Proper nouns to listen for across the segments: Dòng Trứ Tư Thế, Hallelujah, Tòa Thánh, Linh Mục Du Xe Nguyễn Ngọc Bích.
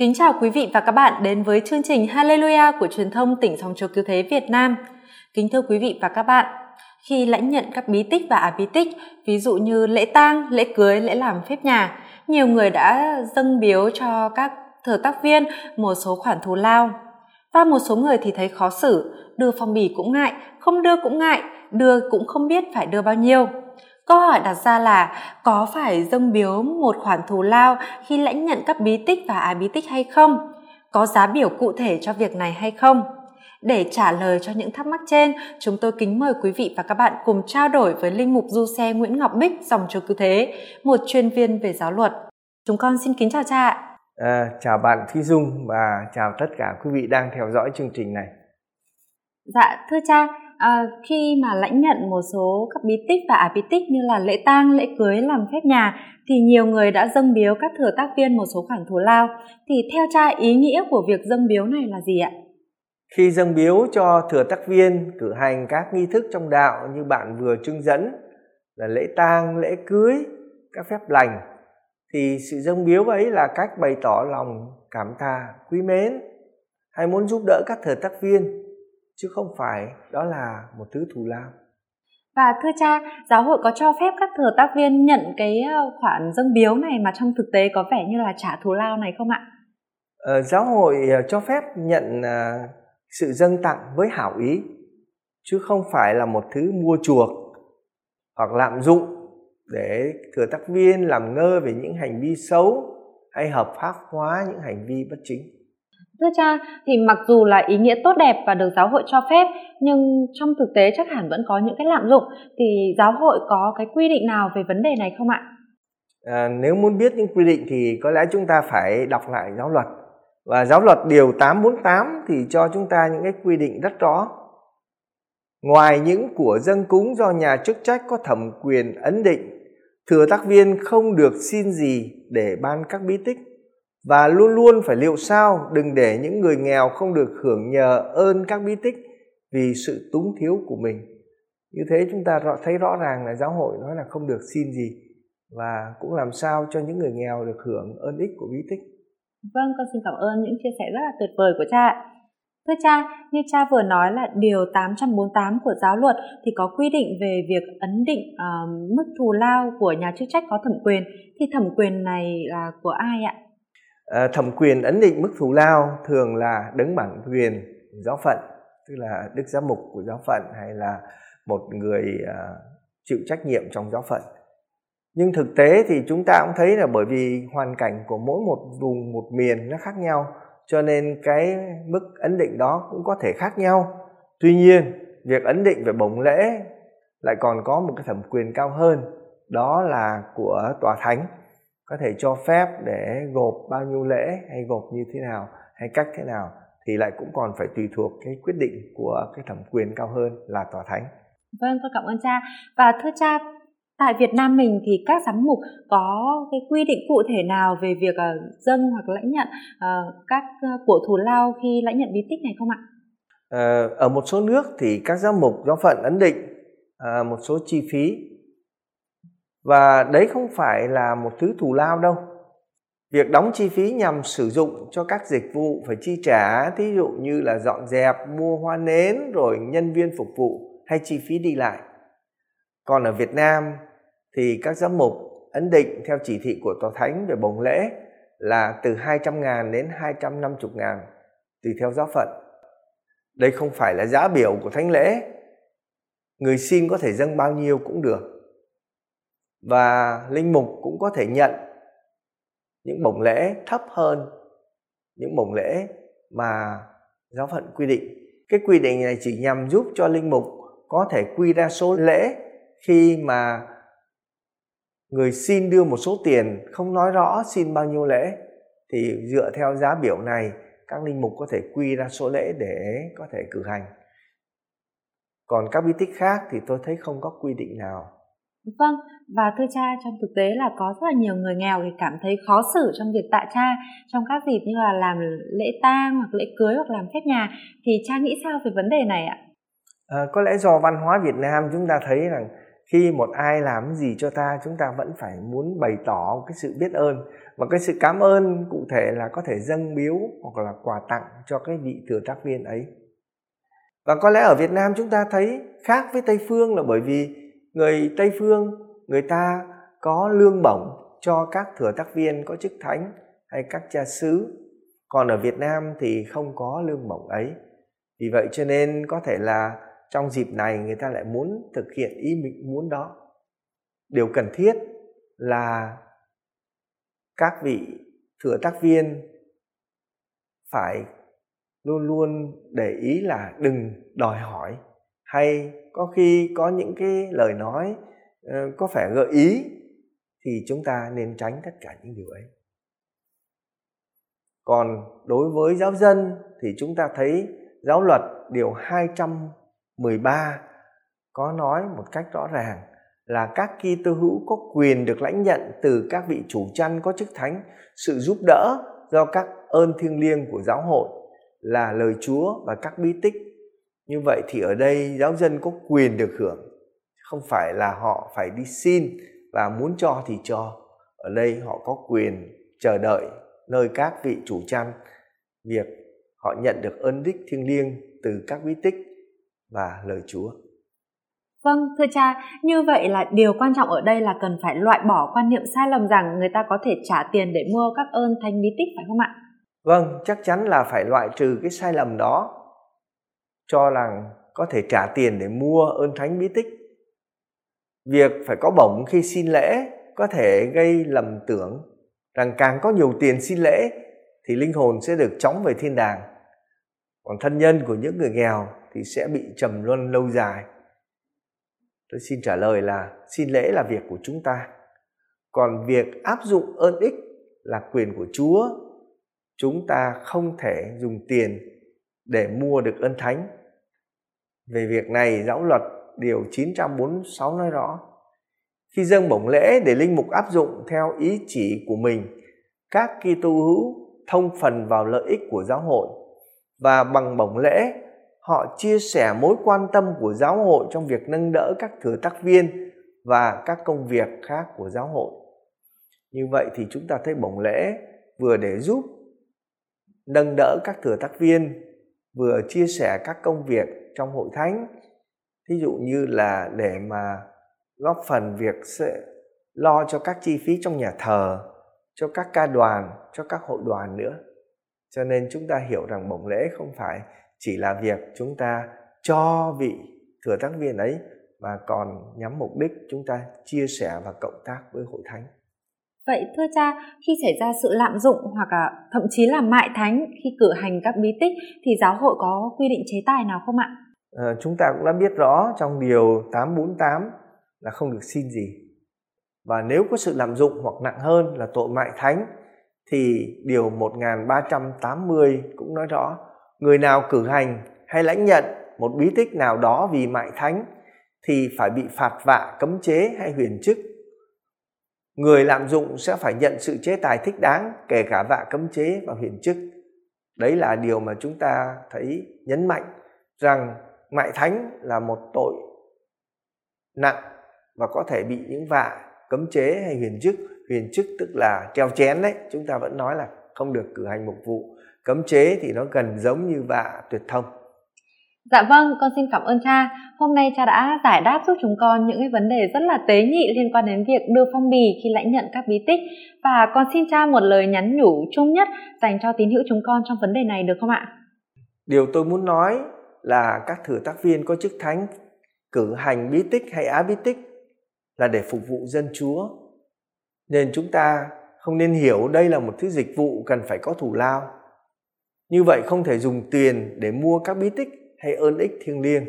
Kính chào quý vị và các bạn đến với chương trình Hallelujah của truyền thông tỉnh Dòng Trứ Tư Thế Việt Nam. Kính thưa quý vị và các bạn, khi lãnh nhận các bí tích và bí tích, ví dụ như lễ tang, lễ cưới, lễ làm phép nhà, nhiều người đã dâng biếu cho các thờ tác viên một số khoản thù lao. Và một số người thì thấy khó xử, đưa phong bì cũng ngại, không đưa cũng ngại, đưa cũng không biết phải đưa bao nhiêu. Câu hỏi đặt ra là có phải dâng biếu một khoản thù lao khi lãnh nhận các bí tích và bí tích hay không? Có giá biểu cụ thể cho việc này hay không? Để trả lời cho những thắc mắc trên, chúng tôi kính mời quý vị và các bạn cùng trao đổi với Linh Mục Du Xe Nguyễn Ngọc Bích, Dòng Trứ Tư Thế, một chuyên viên về giáo luật. Chúng con xin kính chào cha ạ. Chào bạn Phi Dung và chào tất cả quý vị đang theo dõi chương trình này. Dạ, thưa cha, khi mà lãnh nhận một số các bí tích và bí tích như là lễ tang, lễ cưới, làm phép nhà thì nhiều người đã dâng biếu các thừa tác viên một số khoản thù lao. Thì theo cha, ý nghĩa của việc dâng biếu này là gì ạ? Khi dâng biếu cho thừa tác viên cử hành các nghi thức trong đạo như bạn vừa chứng dẫn là lễ tang, lễ cưới, các phép lành, thì sự dâng biếu ấy là cách bày tỏ lòng cảm tạ, quý mến hay muốn giúp đỡ các thừa tác viên, chứ không phải đó là một thứ thù lao. Và thưa cha, giáo hội có cho phép các thừa tác viên nhận cái khoản dâng biếu này mà trong thực tế có vẻ như là trả thù lao này không ạ? Giáo hội cho phép nhận sự dâng tặng với hảo ý, chứ không phải là một thứ mua chuộc hoặc lạm dụng để thừa tác viên làm ngơ về những hành vi xấu hay hợp pháp hóa những hành vi bất chính. Thưa cha, thì mặc dù là ý nghĩa tốt đẹp và được giáo hội cho phép, nhưng trong thực tế chắc hẳn vẫn có những cái lạm dụng, thì giáo hội có cái quy định nào về vấn đề này không ạ? Nếu muốn biết những quy định thì có lẽ chúng ta phải đọc lại giáo luật. Và giáo luật điều 848 thì cho chúng ta những cái quy định rất rõ. Ngoài những của dâng cúng do nhà chức trách có thẩm quyền ấn định, thừa tác viên không được xin gì để ban các bí tích và luôn luôn phải liệu sao đừng để những người nghèo không được hưởng nhờ ơn các bí tích vì sự túng thiếu của mình. Như thế chúng ta thấy rõ ràng là giáo hội nói là không được xin gì và cũng làm sao cho những người nghèo được hưởng ơn ích của bí tích. Vâng, con xin cảm ơn những chia sẻ rất là tuyệt vời của cha. Thưa cha, như cha vừa nói là điều 848 của giáo luật thì có quy định về việc ấn định mức thù lao của nhà chức trách có thẩm quyền. Thì thẩm quyền này là của ai ạ? Thẩm quyền ấn định mức thù lao thường là đứng bản quyền giáo phận, tức là đức giám mục của giáo phận hay là một người chịu trách nhiệm trong giáo phận. Nhưng thực tế thì chúng ta cũng thấy là bởi vì hoàn cảnh của mỗi một vùng, một miền nó khác nhau, cho nên cái mức ấn định đó cũng có thể khác nhau. Tuy nhiên, việc ấn định về bổng lễ lại còn có một cái thẩm quyền cao hơn, đó là của Tòa Thánh, có thể cho phép để gộp bao nhiêu lễ hay gộp như thế nào hay cách thế nào thì lại cũng còn phải tùy thuộc cái quyết định của cái thẩm quyền cao hơn là Tòa Thánh. Vâng, con cảm ơn cha. Và thưa cha, tại Việt Nam mình thì các giám mục có cái quy định cụ thể nào về việc dâng hoặc lãnh nhận các của thù lao khi lãnh nhận bí tích này không ạ? Ở một số nước thì các giám mục giáo phận ấn định một số chi phí, và đấy không phải là một thứ thù lao đâu. Việc đóng chi phí nhằm sử dụng cho các dịch vụ phải chi trả, thí dụ như là dọn dẹp, mua hoa nến, rồi nhân viên phục vụ hay chi phí đi lại. Còn ở Việt Nam thì các giám mục ấn định theo chỉ thị của Tòa Thánh về bổng lễ là từ 200.000 đến 250.000 tùy theo giáo phận. Đây không phải là giá biểu của thánh lễ. Người xin có thể dâng bao nhiêu cũng được. Và linh mục cũng có thể nhận những bổng lễ thấp hơn những bổng lễ mà giáo phận quy định. Cái quy định này chỉ nhằm giúp cho linh mục có thể quy ra số lễ khi mà người xin đưa một số tiền, không nói rõ xin bao nhiêu lễ, thì dựa theo giá biểu này các linh mục có thể quy ra số lễ để có thể cử hành. Còn các bí tích khác thì tôi thấy không có quy định nào. Vâng, và thưa cha, trong thực tế là có rất là nhiều người nghèo thì cảm thấy khó xử trong việc tạ cha trong các dịp như là làm lễ tang hoặc lễ cưới hoặc làm phép nhà, thì cha nghĩ sao về vấn đề này ạ? Có lẽ do văn hóa Việt Nam chúng ta thấy rằng Khi một ai làm gì cho ta, chúng ta vẫn phải muốn bày tỏ cái sự biết ơn. Và cái sự cảm ơn cụ thể là có thể dâng biếu hoặc là quà tặng cho cái vị thừa tác viên ấy. Và có lẽ ở Việt Nam chúng ta thấy khác với Tây Phương là bởi vì người Tây Phương người ta có lương bổng cho các thừa tác viên có chức thánh hay các cha xứ. Còn ở Việt Nam thì không có lương bổng ấy. Vì vậy cho nên có thể là trong dịp này người ta lại muốn thực hiện ý mình muốn đó. Điều cần thiết là các vị thừa tác viên phải luôn luôn để ý là đừng đòi hỏi, hay có khi có những cái lời nói có vẻ gợi ý thì chúng ta nên tránh tất cả những điều ấy. Còn đối với giáo dân thì chúng ta thấy giáo luật điều 213 có nói một cách rõ ràng là các Kitô hữu có quyền được lãnh nhận từ các vị chủ chăn có chức thánh sự giúp đỡ do các ơn thiêng liêng của giáo hội là lời Chúa và các bí tích. Như vậy thì ở đây giáo dân có quyền được hưởng, không phải là họ phải đi xin và muốn cho thì cho. Ở đây họ có quyền chờ đợi nơi các vị chủ chăn việc họ nhận được ơn đích thiêng liêng từ các bí tích và lời Chúa. Vâng, thưa cha, như vậy là điều quan trọng ở đây là cần phải loại bỏ quan niệm sai lầm rằng người ta có thể trả tiền để mua các ơn thánh bí tích, phải không ạ? Vâng, chắc chắn là phải loại trừ cái sai lầm đó, cho rằng có thể trả tiền để mua ơn thánh bí tích. Việc phải có bổng khi xin lễ có thể gây lầm tưởng rằng càng có nhiều tiền xin lễ thì linh hồn sẽ được chóng về thiên đàng, còn thân nhân của những người nghèo thì sẽ bị trầm luân lâu dài. Tôi xin trả lời là xin lễ là việc của chúng ta, còn việc áp dụng ơn ích là quyền của Chúa. Chúng ta không thể dùng tiền để mua được ơn thánh. Về việc này, giáo luật điều 946 nói rõ: khi dâng bổng lễ để linh mục áp dụng theo ý chỉ của mình, các Kitô hữu thông phần vào lợi ích của giáo hội, và bằng bổng lễ họ chia sẻ mối quan tâm của giáo hội trong việc nâng đỡ các thừa tác viên và các công việc khác của giáo hội. Như vậy thì chúng ta thấy bổng lễ vừa để giúp nâng đỡ các thừa tác viên, vừa chia sẻ các công việc trong hội thánh, thí dụ như là để mà góp phần việc sẽ lo cho các chi phí trong nhà thờ, cho các ca đoàn, cho các hội đoàn nữa. Cho nên chúng ta hiểu rằng bổng lễ không phải chỉ là việc chúng ta cho vị thừa tác viên ấy, mà còn nhắm mục đích chúng ta chia sẻ và cộng tác với hội thánh. Vậy thưa cha, khi xảy ra sự lạm dụng hoặc thậm chí là mại thánh khi cử hành các bí tích thì giáo hội có quy định chế tài nào không ạ? Chúng ta cũng đã biết rõ trong điều 848 là không được xin gì. Và nếu có sự lạm dụng hoặc nặng hơn là tội mại thánh thì điều 1380 cũng nói rõ: người nào cử hành hay lãnh nhận một bí tích nào đó vì mại thánh thì phải bị phạt vạ, cấm chế hay huyền chức. Người lạm dụng sẽ phải nhận sự chế tài thích đáng, kể cả vạ, cấm chế và huyền chức. Đấy là điều mà chúng ta thấy nhấn mạnh rằng mại thánh là một tội nặng và có thể bị những vạ, cấm chế hay huyền chức. Huyền chức tức là treo chén đấy, chúng ta vẫn nói là không được cử hành mục vụ. Cấm chế thì nó gần giống như vạ tuyệt thông. Dạ vâng, con xin cảm ơn cha. Hôm nay cha đã giải đáp giúp chúng con những cái vấn đề rất là tế nhị liên quan đến việc đưa phong bì khi lãnh nhận các bí tích. Và con xin cha một lời nhắn nhủ chung nhất dành cho tín hữu chúng con trong vấn đề này được không ạ? Điều tôi muốn nói là các thừa tác viên có chức thánh cử hành bí tích hay á bí tích là để phục vụ dân Chúa. Nên chúng ta không nên hiểu đây là một thứ dịch vụ cần phải có thù lao. Như vậy không thể dùng tiền để mua các bí tích hay ơn ích thiêng liêng.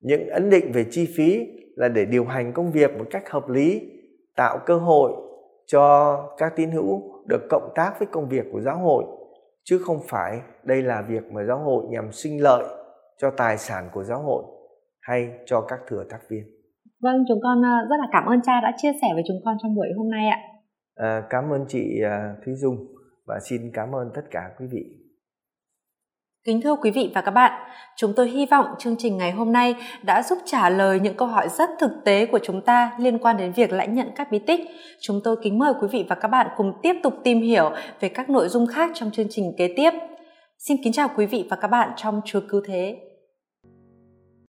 Những ấn định về chi phí là để điều hành công việc một cách hợp lý, tạo cơ hội cho các tín hữu được cộng tác với công việc của giáo hội, chứ không phải đây là việc mà giáo hội nhằm sinh lợi cho tài sản của giáo hội hay cho các thừa tác viên. Vâng, chúng con rất là cảm ơn cha đã chia sẻ với chúng con trong buổi hôm nay ạ. Cảm ơn chị Thúy Dung và xin cảm ơn tất cả quý vị. Kính thưa quý vị và các bạn, chúng tôi hy vọng chương trình ngày hôm nay đã giúp trả lời những câu hỏi rất thực tế của chúng ta liên quan đến việc lãnh nhận các bí tích. Chúng tôi kính mời quý vị và các bạn cùng tiếp tục tìm hiểu về các nội dung khác trong chương trình kế tiếp. Xin kính chào quý vị và các bạn trong Chúa Cứu Thế.